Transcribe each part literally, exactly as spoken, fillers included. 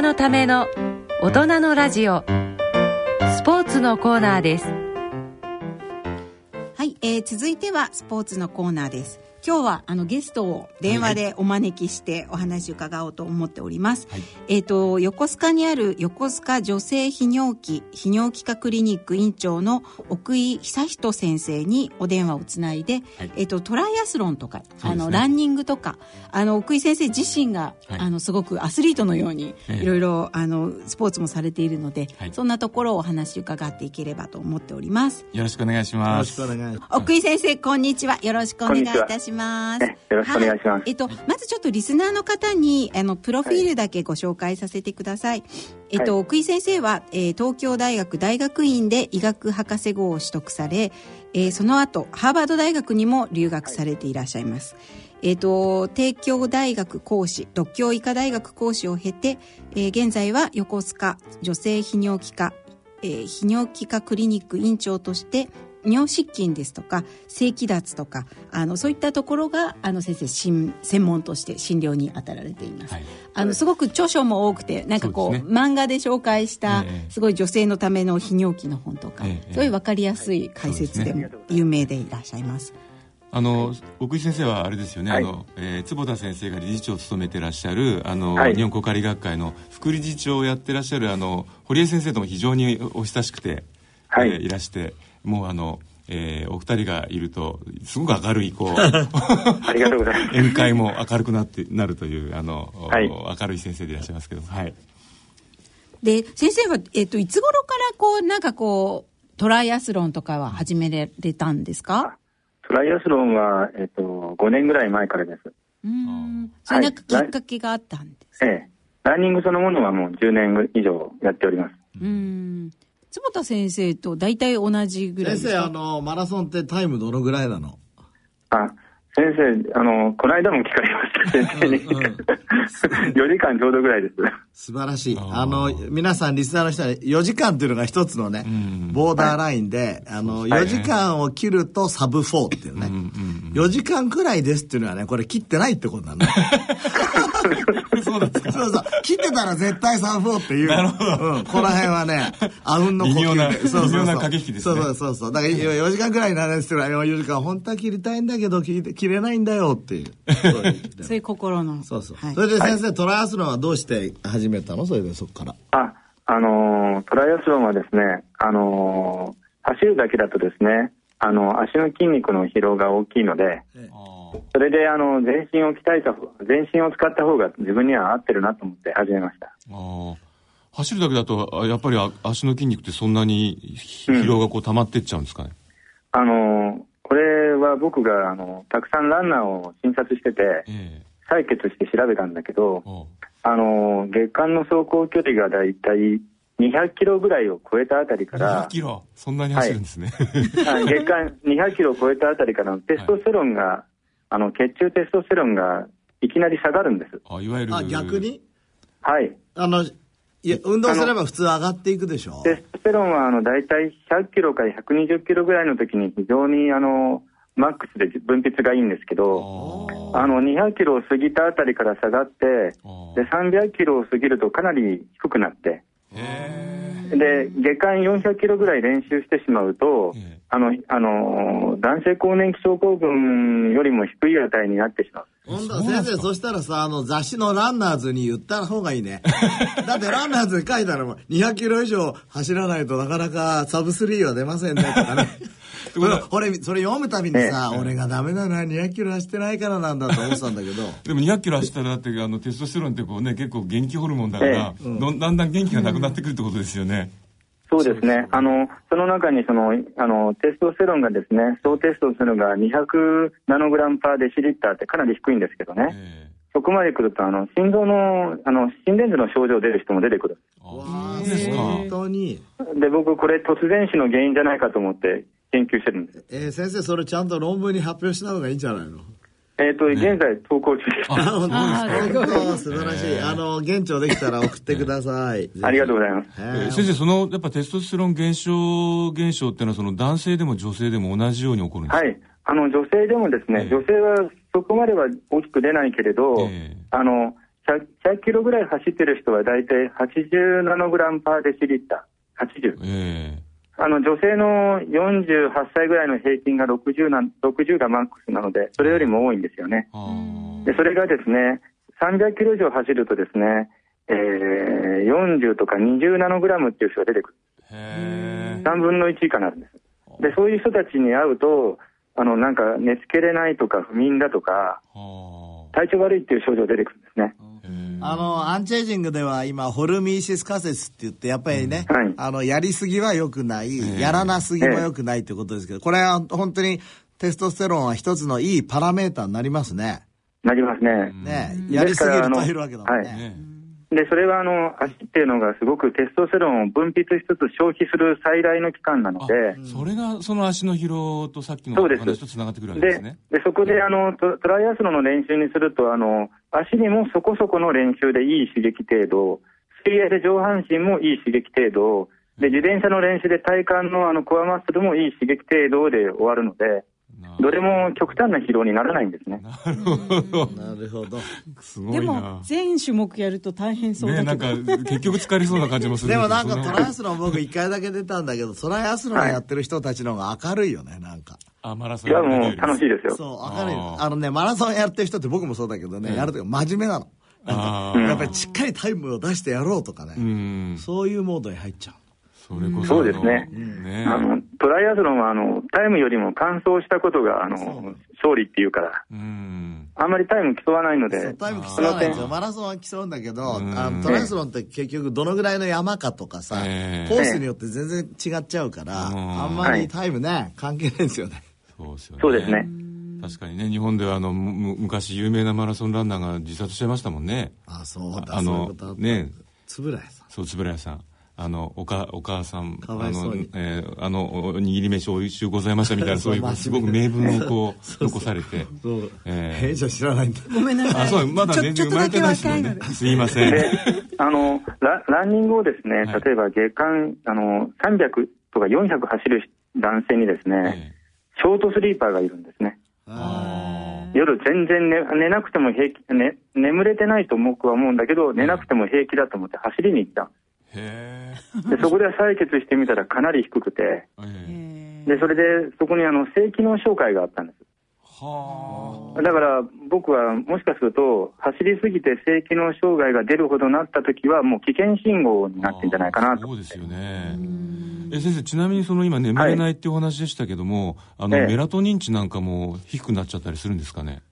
人のための大人のラジオ、スポーツのコーナーです。はい、えー、続いてはスポーツのコーナーです。今日はあのゲストを電話でお招きしてお話を伺おうと思っております、はい、えーと、横須賀にある横須賀女性泌尿器泌尿器科クリニック院長の奥井久人先生にお電話をつないで、はい、えーと、トライアスロンとか、あの、ね、ランニングとか、あの奥井先生自身が、はい、あのすごくアスリートのように、はい、いろいろあのスポーツもされているので、はい、そんなところをお話伺っていければと思っております。よろしくお願いします。奥井先生、こんにちは。よろしくお願いいたします。よろしくお願いします、はい。えっと、まずちょっとリスナーの方にあのプロフィールだけご紹介させてください、はい。えっと、奥井先生は、えー、東京大学大学院で医学博士号を取得され、えー、その後ハーバード大学にも留学されていらっしゃいます、はい。えーと、帝京大学講師、獨協医科大学講師を経て、えー、現在は横須賀女性泌尿器科、えー、泌尿器科クリニック院長として尿失禁ですとか性気脱とか、あのそういったところがあの先生専門として診療に当たられています、はい。あのすごく著書も多くて、なんかこう、ね、漫画で紹介した、えー、すごい女性のための泌尿器の本とか、えー、そういう分かりやすい解説でも有名でいらっしゃいます、はい。あの奥井先生はあれですよね、はい、あのえー、坪田先生が理事長を務めてらっしゃるあの、はい、日本国家理学会の副理事長をやってらっしゃるあの堀江先生とも非常にお親しくて、はい、えー、いらして、もうあの、えー、お二人がいるとすごく明るいこうありがとうございます宴会も明るくなってなるというあの、はい、明るい先生でいらっしゃいますけども、はい。で先生は、えー、といつ頃からこうなんかこうトライアスロンとかは始められたんですか？トライアスロンは、えー、とごねんぐらい前からです。うーん、それなんかきっかけがあったんですか？はい、ええ、ランニングそのものはもうじゅうねん以上やっております。うーん、坪田先生と大体同じぐらいですか？先生、あのマラソンってタイムどのぐらいなの？あ、先生、あのこの間も聞かれました先生に、うん、よじかんちょうどぐらいです。素晴らしい。あの皆さんリスナーの人はよじかんというのが一つのね、うん、ボーダーラインで、はい、あのよじかんを切るとサブよんっていうね、はい、よじかんくらいですっていうのはね、これ切ってないってことなんだねそうですか。そうそう、切ってたら絶対サブよんっていう。なるほど、うん、この辺はねあうんの呼吸で微妙な、そうそうそう、微妙な駆け引きですね。そうそうそう、だからよじかんくらいになるんですけど、よじかん本当は切りたいんだけど切って切れないんだよっていうそういう心の、そうそう、はい。それで先生、はい、トライアスロンはどうして始めたの？それでそこから、あ、あのー、トライアスロンはですね、あのー、走るだけだとですね、あの足の筋肉の疲労が大きいので、ええ、それであの全身を鍛えた全身を使った方が自分には合ってるなと思って始めました。あ、走るだけだとやっぱり足の筋肉ってそんなに疲労がこう溜まっていっちゃうんですかね？うん、あのーこれは僕があのたくさんランナーを診察してて、えー、採血して調べたんだけど、あの月間の走行距離がだいたいにひゃくキロぐらいを超えたあたりから、にひゃくキロ、そんなに走るんですね、はい、月間にひゃくキロを超えたあたりからのテストステロンが、はい、あの血中テストステロンがいきなり下がるんです。あ、いわゆる、あ、逆に、はい、あのいや運動すれば普通上がっていくでしょ。テストステロンはあのだいたいひゃくキロからひゃくにじゅっキロぐらいの時に非常にあのマックスで分泌がいいんですけど、あのにひゃくキロを過ぎたあたりから下がって、でさんびゃくキロを過ぎるとかなり低くなって、で月間よんひゃくキロぐらい練習してしまうと、あのあの男性更年期症候群よりも低い値になってしまう。本当先生、そしたらさ、あの雑誌のランナーズに言った方がいいねだってランナーズに書いたらもうにひゃくキロ以上走らないとなかなかサブスリーは出ませんねとかね俺それ読むたびにさ、ええ、俺がダメだな、にひゃくキロ走ってないからなんだと思ってたんだけどでもにひゃくキロ走ったらだってあのテストステロンってこうね結構元気ホルモンだから、ええ、うん、だんだん元気がなくなってくるってことですよね。そうですね、あのその中にそのあのテストステロンがですね、総テストステロンがにひゃくナノグラムパーデシリッターってかなり低いんですけどね、ええ、そこまで来るとあの心臓のあの心電図の症状出る人も出てくる。わー、ですか。本当に。で僕これ突然死の原因じゃないかと思って研究してるんです。えー、先生、それちゃんと論文に発表した方がいいんじゃないの？えっ、ー、と、ね、現在投稿中です。ああ、素晴らしい、えー、あの現状できたら送ってください、えー、ありがとうございます、えー、先生、そのやっぱテストステロン減少現象っていうのはその男性でも女性でも同じように起こるんですか？はい、あの女性でもですね、えー、女性はそこまでは大きく出ないけれど、えー、あのひゃくキロぐらい走ってる人はだいたいはちじゅうナノグラムパーデシリッター、はちじゅう、えー、あの女性のよんじゅうはっさいぐらいの平均がろくじゅうがマックスなので、それよりも多いんですよね。でそれがですね、さんびゃくキロ以上走るとですね、えー、よんじゅうとかにじゅうナノグラムっていう人が出てくる。へー。さんぶんのいち以下になるんです。でそういう人たちに会うと、あのなんか寝つけれないとか不眠だとか体調悪いっていう症状出てくるんですね。あのアンチエイジングでは今ホルミーシス仮説って言って、やっぱりね、うん、はい、あのやりすぎは良くない、やらなすぎも良くないってことですけど、これは本当にテストステロンは一つのいいパラメーターになりますね。なりますね。ね、やりすぎると減るわけだもんね。はい、でそれはあの足っていうのがすごくテストステロンを分泌しつつ消費する最大の器官なので、うん、それがその足の疲労とさっきの話とつながってくるわけですね。で、でそこであの ト, トライアスロンの練習にすると、あの足にもそこそこの練習でいい刺激程度、水泳で上半身もいい刺激程度で、自転車の練習で体幹のあのコアマッスルもいい刺激程度で終わるので、どれも極端な疲労にならないんですね。なるほど、なるほど。すごいな。でも全種目やると大変そうだけど、ね、なんか結局疲れそうな感じもするん で, でもなんかトライアスロン僕いっかいだけ出たんだけど、トライアスロンやってる人たちの方が明るいよね。なんかあマラソンやってるより、いやもう楽しいですよ。そう明るい。あ, あのねマラソンやってる人って僕もそうだけどね、うん、やるとき真面目なの。あやっぱりしっかりタイムを出してやろうとかね、うん、そういうモードに入っちゃう。そ, れこそ, そうですね。ね、あのトライアスロンはあのタイムよりも完走したことがあの勝利っていうから、うん、あんまりタイム競わないので。そうタイム競わないんですよ。マラソンは競うんだけど、あのトライアスロンって結局どのぐらいの山かとかさ、えー、コースによって全然違っちゃうから、えー、あんまりタイムね、はい、関係ないですよね。そうですよね。そうですね。確かにね、日本ではあの昔有名なマラソンランナーが自殺してましたもんね。あ、そうだ。あのね、つぶらやさん。そう、つぶらやさん。あの お, かお母さんあの、えー、あのおにぎり飯おいしゅうございましたみたいなそういうすごく名文をこうそうそう残されて、えー、じゃ知らないんだ、ごめんなさい。あ、そう、まだ全然生まれてないですよね。すいません。であの ラ, ランニングをですね、はい、例えば月間あのさんびゃくとかよんひゃく走る男性にですね、はい、ショートスリーパーがいるんですね。あ、夜全然 寝, 寝なくても平気、ね、眠れてないと僕は思うんだけど、寝なくても平気だと思って走りに行った。へでそこで採血してみたらかなり低くて、でそれでそこにあの性機能障害があったんです。はだから僕はもしかすると走りすぎて性機能障害が出るほどなった時はもう危険信号になってるんじゃないかなと思って。そうですよね。え先生、ちなみにその今眠れないっていうお話でしたけども、はい、あのメラトニン値なんかも低くなっちゃったりするんですかね。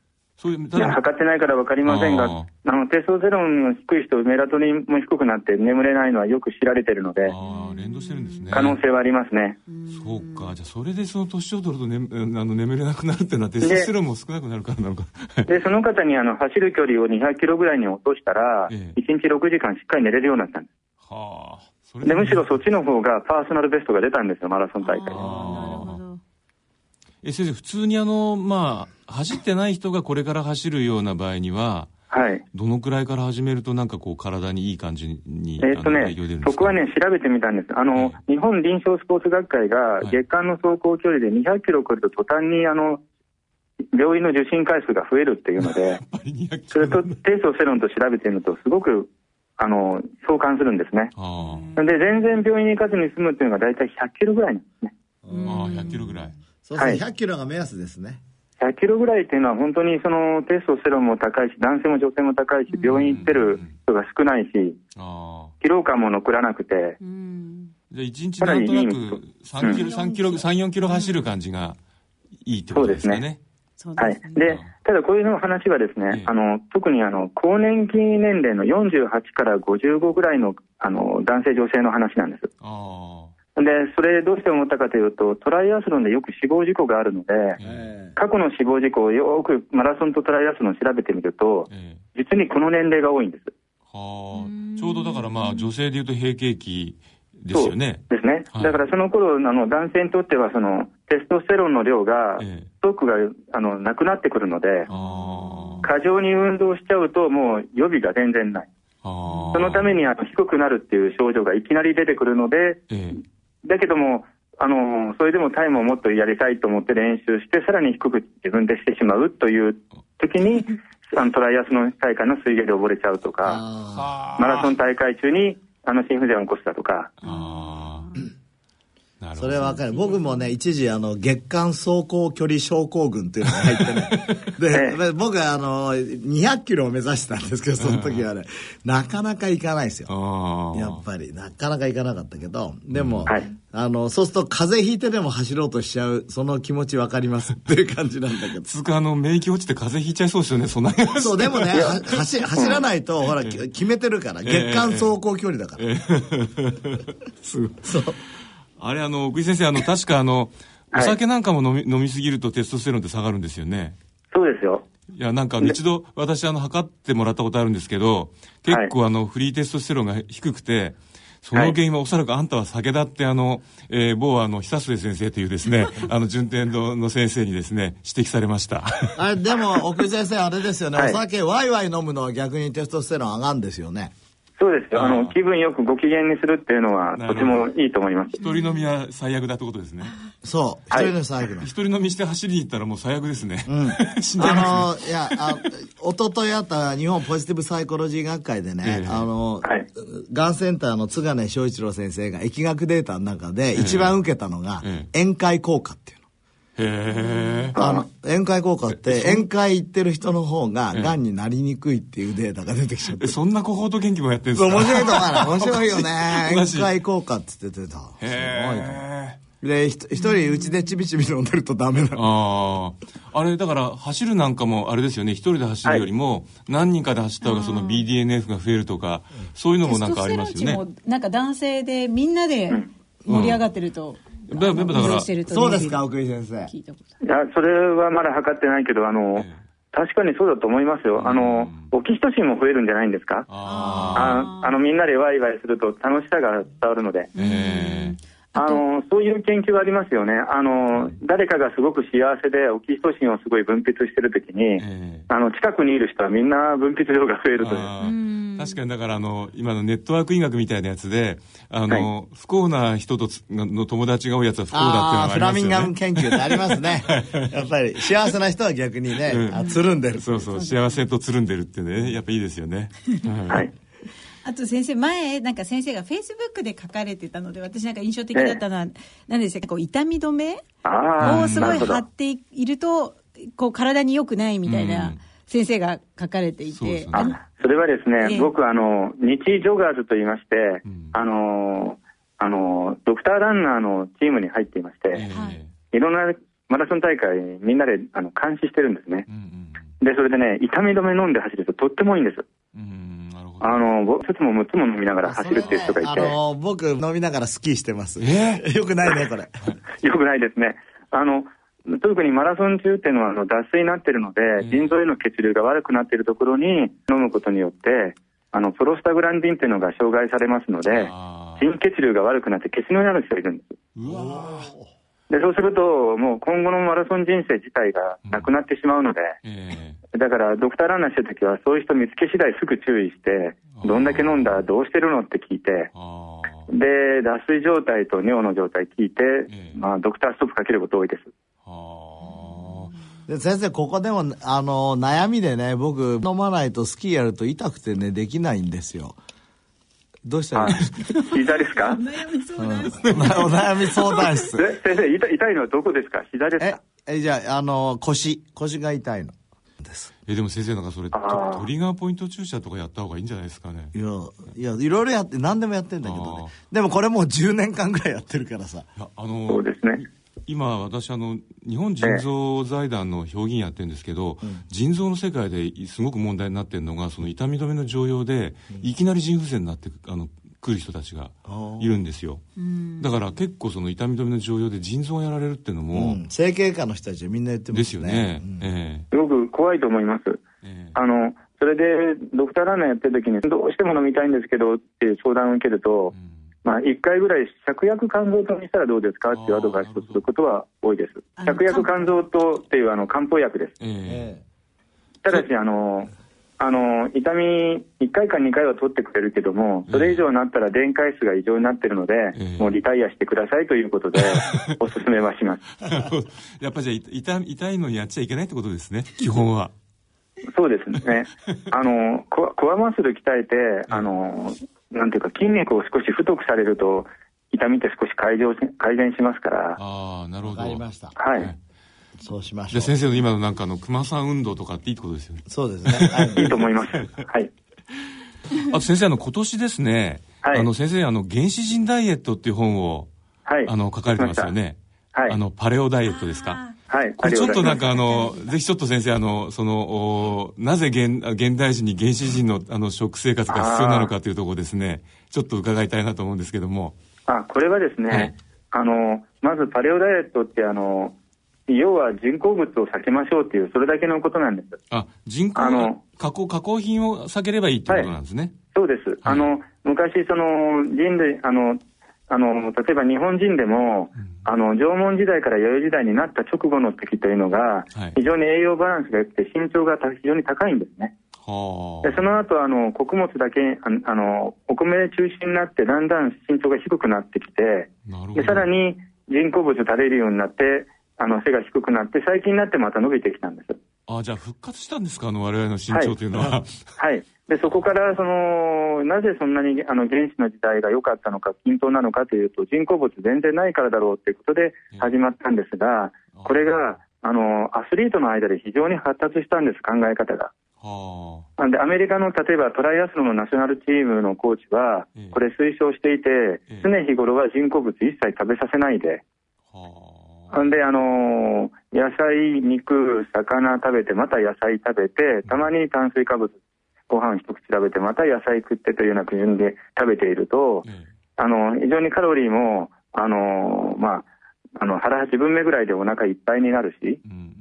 そういう、いや測ってないから分かりませんが、ああのテストステロンの低い人、メラトニンも低くなって眠れないのはよく知られてるので、あ連動してるんですね。可能性はありますね。そうか。じゃあそれでその年を取ると、ね、あの眠れなくなるっていうのはテストステロンも少なくなるからなのか。でその方にあの走る距離をにひゃくキロぐらいに落としたら、ええ、いちにちろくじかんしっかり寝れるようになったんです。はあ、それでむしろそっちの方がパーソナルベストが出たんですよ、マラソン大会。あえ先生、普通にあの、まあ、走ってない人がこれから走るような場合には、はい、どのくらいから始めるとなんかこう体にいい感じに、えーっとね、影響出るんですか。そこはね、調べてみたんです。あの、はい、日本臨床スポーツ学会が月間の走行距離でにひゃくキロを超えると途端にあの病院の受診回数が増えるっていうのでそれとテストステロンと調べてみるとすごくあの相関するんですね。あで全然病院に行かずに済むっていうのが大体ひゃくキロぐらいなんですね。あひゃくキロぐらい。そうですね、はい、ひゃくキロが目安ですね。ひゃくキロぐらいっていうのは本当にそのテストステロンも高いし、男性も女性も高いし、病院行ってる人が少ないし、あ疲労感も残らなくて、うん、じゃあいちにちなんとなくさんキロ、さんキロ、さん、よんキロ走る感じがいいってことですかね。そうですね。はい。で、ただこういうの話はですね、ええ、あの特にあの更年期年齢のよんじゅうはちからごじゅうごぐらいの、あの男性女性の話なんです。ああでそれどうして思ったかというと、トライアスロンでよく死亡事故があるので、えー、過去の死亡事故をよくマラソンとトライアスロンを調べてみると、えー、実にこの年齢が多いんです。はあ、ちょうどだからまあ女性でいうと閉経期ですよね。そうですね、はい、だからその頃あの男性にとってはそのテストステロンの量が、えー、ストックがあのなくなってくるので、あ過剰に運動しちゃうともう予備が全然ない。あそのためにあの低くなるっていう症状がいきなり出てくるので、えーだけどもあのそれでもタイムをもっとやりたいと思って練習して、さらに低く自分でしてしまうという時にあのトライアスロン大会の水泳で溺れちゃうとか、マラソン大会中にあの心不全を起こしたとか。あ、なるほど。それは分かる。僕もね、一時あの月間走行距離症候群というのが入ってね。で、ええ、僕はあのにひゃくキロを目指したんですけど、その時はね、なかなか行かないですよ。あ、やっぱりなかなか行かなかったけど、でも、うん、はい、あのそうすると風邪ひいてでも走ろうとしちゃう、その気持ち分かりますっていう感じなんだけど。つうかあの免疫落ちて風邪ひいちゃいそうですよね、そんな。そうでもね、走走らないとほら、えー、決めてるから、えー、月間走行距離だから。えー、すごい。そう。あれ、あの奥井先生、あの確かあのお酒なんかも飲み、はい、飲みすぎるとテストステロンって下がるんですよね。そうですよ。いや、なんか一度私あの測ってもらったことあるんですけど、結構あの、はい、フリーテストステロンが低くて、その原因はおそらくあんたは酒だってあの、えー、某あの久末先生というですね、あの順天堂の先生にですね指摘されました。あれでも奥井先生、あれですよね、はい、お酒ワイワイ飲むのは逆にテストステロン上がるんですよね。そうですよ。ああの気分よくご機嫌にするっていうのはとてもいいと思います。一人飲みは最悪だってことですね。そう、一人飲み最悪だ。一人飲みして走りに行ったらもう最悪ですね。うん、死んでますね。あのいや、あおとといあった日本ポジティブサイコロジー学会でね、えー、あの、はい、がんセンターの津金正一郎先生が疫学データの中で一番受けたのが、えー、宴会効果っていう。へ、あの宴会効果って宴会行ってる人の方ががんになりにくいっていうデータが出てきちゃって、そんなコホート研究もやってるんですか。面白いと思うな。面白いよね。宴会効果って言ってた。へすごい。で一人うちでちびちび飲んでるとダメなの。ああ、あれだから走るなんかもあれですよね。一人で走るよりも何人かで走った方がその ビーディーエヌエフ が増えるとか、そういうのもなんかありますよね。テストステロン値もなんか男性でみんなで盛り上がってると。うんだだからそうですか、奥井先生。いや、それはまだ測ってないけど、あの、ええ、確かにそうだと思いますよ。あの、オキシトシンも増えるんじゃないんですか。ああ、あのみんなでワイワイすると楽しさが伝わるので、えー、あのそういう研究がありますよね。あの誰かがすごく幸せでオキシトシンをすごい分泌してるときに、えー、あの近くにいる人はみんな分泌量が増えるという。確かに、だからあの今のネットワーク医学みたいなやつで、あの、はい、不幸な人とつの友達が多いやつは不幸だっていうのがありますよね。フラミンガム研究ってありますね。やっぱり幸せな人は逆にね、うん、あつるんでる。そうそう、幸せとつるんでるってね、やっぱいいですよね。はい、あと先生、前なんか先生がフェイスブックで書かれてたので、私なんか印象的だったのは、ええ、何でしたっけ、こう痛み止めをすごい貼っているとこう体に良くないみたいな、うん先生が書かれていて、 そうですね。あ、それはですね、ええ、僕あの日ジョガーズと言いまして、うん、あのあのドクターランナーのチームに入っていまして、えー、いろんなマラソン大会みんなであの監視してるんですね、うんうん、でそれでね、痛み止め飲んで走るととってもいいんです、うん、なるほど。あのいつつもむっつも飲みながら走るっていう人がいて、あの僕飲みながらスキーしてます、えー、よくないねこれ。よくないですね。あの特にマラソン中っていうのはあの脱水になっているので、腎臓への血流が悪くなっているところに飲むことによってあのプロスタグランディンっていうのが障害されますので、腎血流が悪くなって血尿になる人がいるんです。うわでそうするともう今後のマラソン人生自体がなくなってしまうので、うんえー、だからドクターランナーしてるときはそういう人見つけ次第すぐ注意して、どんだけ飲んだ、どうしてるのって聞いて、あで脱水状態と尿の状態聞いて、えーまあ、ドクターストップかけること多いです。あで先生、ここでもあの悩みでね、僕飲まないとスキーやると痛くてねできないんですよ。どうしたらいいですか。膝ですか。お悩み相談室、うん、お悩み相談室。先生、痛いのはどこですか。膝ですか。ええじゃあ、あの腰腰が痛いのです。えでも先生、なんかそれトリガーポイント注射とかやった方がいいんじゃないですかね。いやいや、いろいろやって何でもやってんだけどね。でもこれもうじゅうねんかんぐらいやってるからさ。いやあのそうですね。今私あの日本腎臓財団の評議員やってるんですけど、ええ、腎臓の世界ですごく問題になってるのがその痛み止めの常用で、うん、いきなり腎不全になってあの来る人たちがいるんですよ。だから結構その痛み止めの常用で腎臓をやられるっていうのも、うん、整形科の人たちはみんな言ってますね。ですよね、うんええ、すごく怖いと思います、ええ、あのそれでドクターランナーやってる時にどうしても飲みたいんですけどって相談を受けると、うんまあ、いっかいぐらい芍薬甘草湯にしたらどうですかっていうアドバイスをすることは多いです。芍薬甘草湯っていうあの漢方薬です、えー、ただしあのあの痛みいっかいかにかいは取ってくれるけども、それ以上になったら電解質が異常になってるので、えー、もうリタイアしてくださいということでおすすめはします。やっぱじゃあ 痛, 痛いのにやっちゃいけないってことですね、基本は。そうですね。あのコアマッスル鍛えて、あのなんていうか筋肉を少し太くされると痛みって少し改善し改善しますから。ああ、なるほど。わかりました。はい。ね、そうしましょう。じゃあ先生の今のなんかの熊さん運動とかっていいってことですよね。そうですね。いいと思います。はい。あと先生、あの今年ですね。はい、あの先生、あの原始人ダイエットっていう本を、はい、あの書かれてますよね。はい。あのパレオダイエットですか。はい、これちょっとなんかあのぜひちょっと先生、あのそのなぜ 現, 現代人に原始人 の, あの食生活が必要なのかというところですね、ちょっと伺いたいなと思うんですけども。あ、これはですね、はい、あのまずパレオダイエットって、あの要は人工物を避けましょうっていう、それだけのことなんです。あ、人工の加工加工品を避ければいいってことなんですね。はい、そうです。はい、あの昔その人類、あのあの例えば日本人でも、うん、あの縄文時代から弥生時代になった直後の時というのが、はい、非常に栄養バランスが良くて身長が非常に高いんですね。はでその後あの穀物だけああのお米中心になって、だんだん身長が低くなってきて、でさらに人工物を食べるようになって、あの背が低くなって、最近になってまた伸びてきたんです。あ、じゃあ復活したんですか、あの我々の身長というのは。はい、はい。でそこからそのなぜそんなにあの原始の時代が良かったのか、均等なのかというと、人工物全然ないからだろうということで始まったんですが、これがあのアスリートの間で非常に発達したんです、考え方が。はあ、なんでアメリカの例えばトライアスロンのナショナルチームのコーチはこれ推奨していて、ええ、常日頃は人工物一切食べさせないで、はあ、であの野菜、肉、魚食べて、また野菜食べて、たまに炭水化物、ご飯一口食べて、また野菜食ってというような基準で食べていると、うん、あの非常にカロリーもあの、まあ、あの腹はちぶんめぐらいでお腹いっぱいになるし、うんうんうん、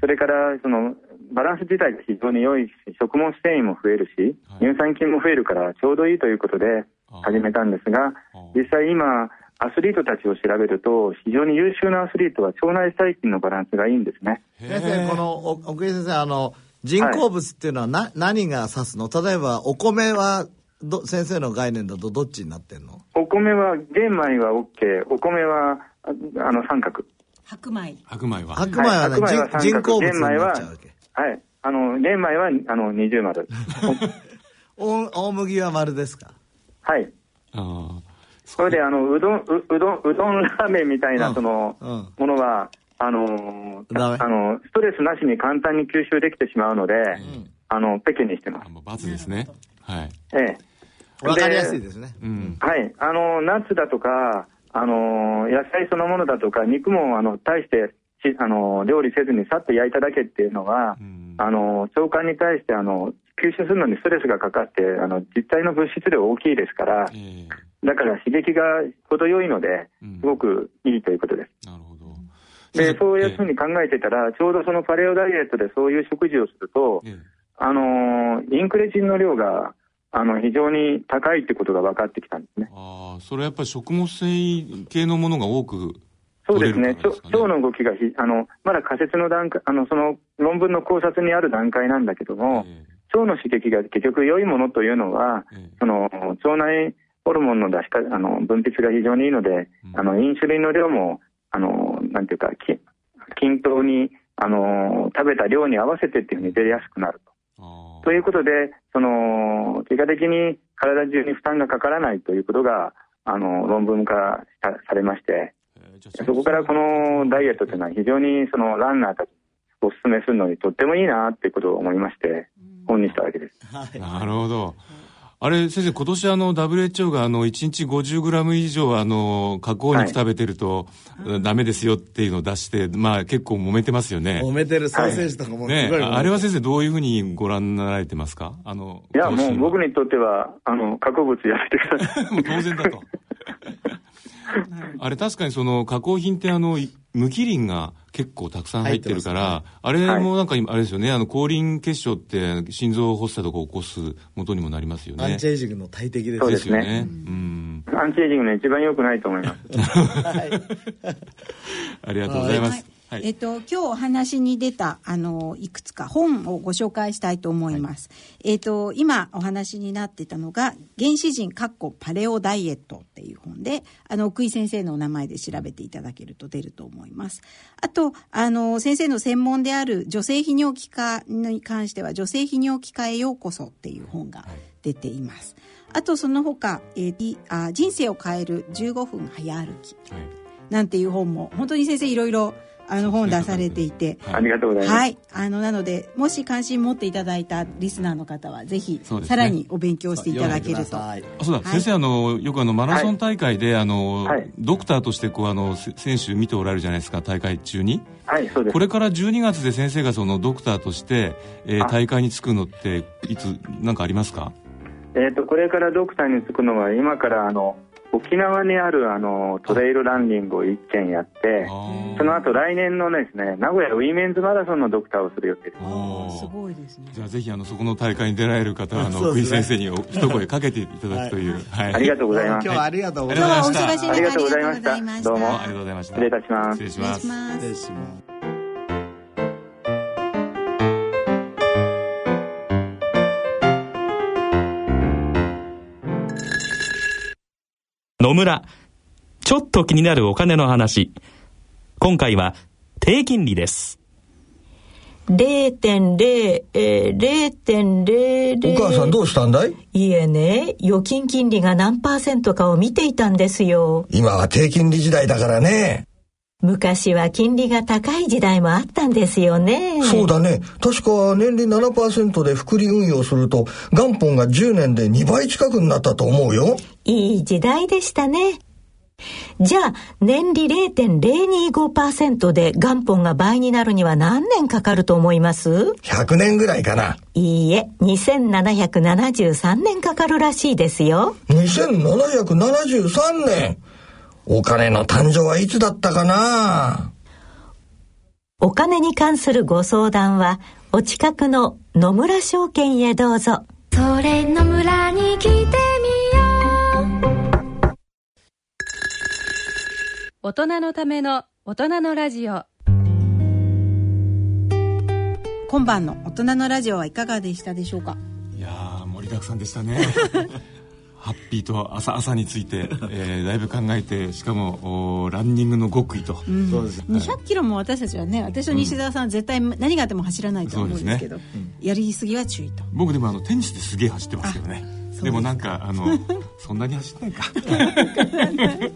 それからそのバランス自体が非常に良いし、食物繊維も増えるし、はい、乳酸菌も増えるからちょうどいいということで始めたんですが、実際今アスリートたちを調べると、非常に優秀なアスリートは腸内細菌のバランスがいいんですね。先生、この奥井先生、あの人工物っていうのはな、はい、何が指すの？例えばお米はど、先生の概念だとどっちになってんの？お米は玄米は OK、 お米はあの三角、白米白米は白米は、ね、はい、白米は人工物になっちゃうわけ。はい、あの玄米はあの二重丸お大麦は丸ですか？はい。あ、それであのうどん う, うどんうどんラーメンみたいな、うん、その、うん、ものはあのー、あのストレスなしに簡単に吸収できてしまうので、うん、あのペケにしてます。罰ですね。はい。ええ。わかりやすいですね。うん、はい。あのナッツだとか、あの野菜そのものだとか、肉もあの大してあの料理せずにさっと焼いただけっていうのは、うん、あの腸管に対してあの吸収するのにストレスがかかって、あの実体の物質量大きいですから、えー、だから刺激が程よいので、うん、すごくいいということです。なるほど。でそういうふうに考えてたら、ちょうどそのパレオダイエットでそういう食事をすると、ええ、あのインクレチンの量があの非常に高いってことが分かってきたんですね。あ、それはやっぱり食物繊維系のものが多く取れるからですかね。そうですね。腸の動きがひあのまだ仮説の段階、あのその論文の考察にある段階なんだけども、ええ、腸の刺激が結局良いものというのは、ええ、その腸内ホルモンの出したあの分泌が非常にいいので、うん、あのインスリンの量もあのなんていうか均等にあの食べた量に合わせてっていうふうに出やすくなると。あ、ということでその結果的に体中に負担がかからないということがあの論文化されまして、えー、そこからこのダイエットというのは非常にそのランナーたちをお勧めするのにとってもいいなっていうことを思いまして本にしたわけです。はい、なるほど。あれ先生、今年あの ダブリューエイチオー があのいちにちごじゅうグラム以上あの加工肉食べてると、はい、ダメですよっていうのを出して、まあ、結構揉めてますよね。揉めてる。ソーセージとかも、はいね、あれは先生どういうふうにご覧になられてますか？あのいや、もう僕にとってはあの加工物やめてください。当然だとあれ確かにその加工品ってあの無機リンが結構たくさん入ってるから、ね、あれもなんかあれですよね、あの高リン血症って心臓発作とか起こす元にもなりますよね。アンチエイジングの大敵ですよね。そうですね。うん、アンチエイジングの一番良くないと思います。はい、ありがとうございます。はい。はいえっと、今日お話に出たあのいくつか本をご紹介したいと思います、はいえっと、今お話になってたのが原始人かっこパレオダイエットっていう本で、あの奥井先生のお名前で調べていただけると出ると思います。あとあの先生の専門である女性泌尿器科に関しては女性泌尿器科へようこそっていう本が出ています、はい、あとその他、えー、あ人生を変えるじゅうごふん早歩きなんていう本も本当に先生いろいろあの本出されていて、ありがとうございます。はい、あのなのでもし関心持っていただいたリスナーの方はぜひ、ね、さらにお勉強していただけると。あ、そうだ、はい、先生あのよくあのマラソン大会で、はい、あのドクターとしてこうあの選手見ておられるじゃないですか、大会中に。はい、そうです。これからじゅうにがつで先生がそのドクターとして、えー、大会に就くのっていつなんかありますか？えーと、これからドクターに就くのは今からあの。沖縄にあるあのトレイルランニングをいっけんやって、その後来年のですね名古屋ウィメンズマラソンのドクターをする予定です。あ、すごいですね。じゃあぜひあのそこの大会に出られる方は奥井先生に一声かけていただくという、はいはい、ありがとうございます。今日はありがとうございました。今日はお忙しい中ありがとうございました。どうもありがとうございました。失礼いたします。失礼します。失礼します。野村、ちょっと気になるお金の話。今回は低金利です。 れいてんれい、えー、れいてんれいれい。お母さんどうしたんだい？いえね、預金金利が何パーセントかを見ていたんですよ。今は低金利時代だからね。昔は金利が高い時代もあったんですよね。そうだね。確か年利 ななパーセント で複利運用すると元本がじゅうねんでにばい近くになったと思うよ。いい時代でしたね。じゃあ年利 れいてんれいにごパーセント で元本が倍になるには何年かかると思います？ひゃくねんぐらいかな。いいえ、にせんななひゃくななじゅうさんねんかかるらしいですよ。にせんななひゃくななじゅうさんねん。お金の誕生はいつだったかな。お金に関するご相談はお近くの野村証券へどうぞ。それ野村に来てみよう。大人のための大人のラジオ。今晩の大人のラジオはいかがでしたでしょうか？いやー、盛りだくさんでしたね。ハッピーと朝朝について、えー、だいぶ考えて、しかもランニングの極意と、うん、そうです、にひゃくキロも私たちはね、私と西澤さんは絶対何があっても走らないと思うんですけど、うんすねうん、やりすぎは注意と。僕でもあのテニスですげえ走ってますけどね。 で, でもなんかあのそんなに走ってないか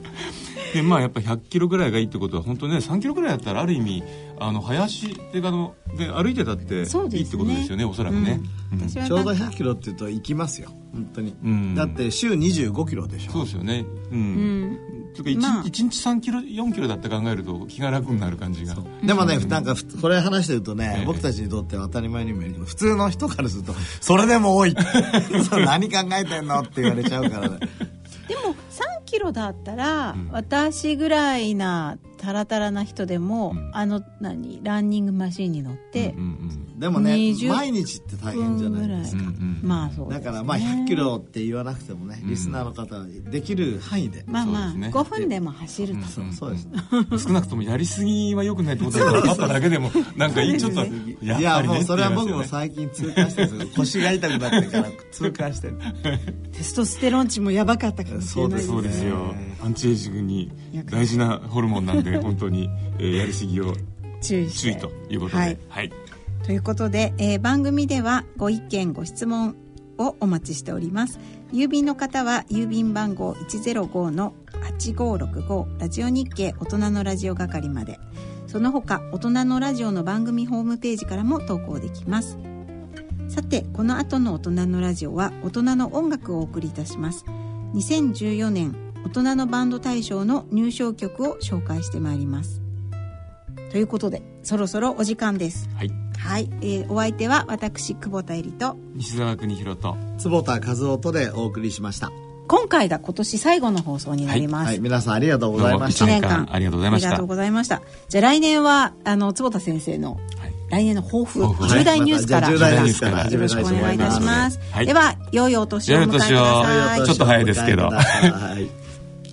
で、まあ、やっぱひゃっキロぐらいがいいってことは本当ね、さんキロぐらいだったらある意味あの林っていうかので歩いてたっていいってことですよね、おそらくね、うんうん、ちょうどひゃっキロっていうと行きますよ本当に、うん、だって週にじゅうごキロでしょ。そうですよね、うんうん、とか いち,、まあ、いちにちさんキロよんキロだって考えると気が楽になる感じが、うん、でもね、うん、なんかこれ話してるとね、ええ、僕たちにとっては当たり前にも言えるけど普通の人からするとそれでも多い何考えてんのって言われちゃうからねでもさんキロだったら、うん、私ぐらいなタラタラな人でも、うん、あの何ランニングマシンに乗って、うんうんうん、でもね毎日って大変じゃないですか、うんうんうん、まあそうですね、だからまあひゃっキロって言わなくてもね、うん、リスナーの方はできる範囲で、まあまあごふんでも走ると、うん、そうです、ね、少なくともやりすぎは良くないってことだから分かっただけでもなんかちょっとやっぱりね、いやもうそれは僕も最近痛感してるんです腰が痛くなってから痛感してるテストステロン値もやばかったからしれないですね。そうですよ、アンチエイジングに大事なホルモンなんで本当に、えー、やりすぎを注意して注意ということで、はいはい、ということで、えー、番組ではご意見ご質問をお待ちしております。郵便の方は郵便番号 いちぜろごのはちごろくご ラジオ日経大人のラジオ係まで。その他大人のラジオの番組ホームページからも投稿できます。さてこの後の大人のラジオは大人の音楽をお送りいたします。にせんじゅうよねん大人のバンド大賞の入賞曲を紹介してまいります。ということで、そろそろお時間です。はい。はい、えー、お相手は私久保田恵里と西澤邦博と坪田和夫とでお送りしました。今回が今年最後の放送になります。はいはい、皆さんありがとうございました。いちねんかんありがとうございました。ありがとうございました。じゃあ来年はあの坪田先生の、はい、来年の抱負、重大ニュースから、重大ニュースからよろしくお願いいたします。はい、では良いお年を迎えください。ちょっと早いですけど。はい。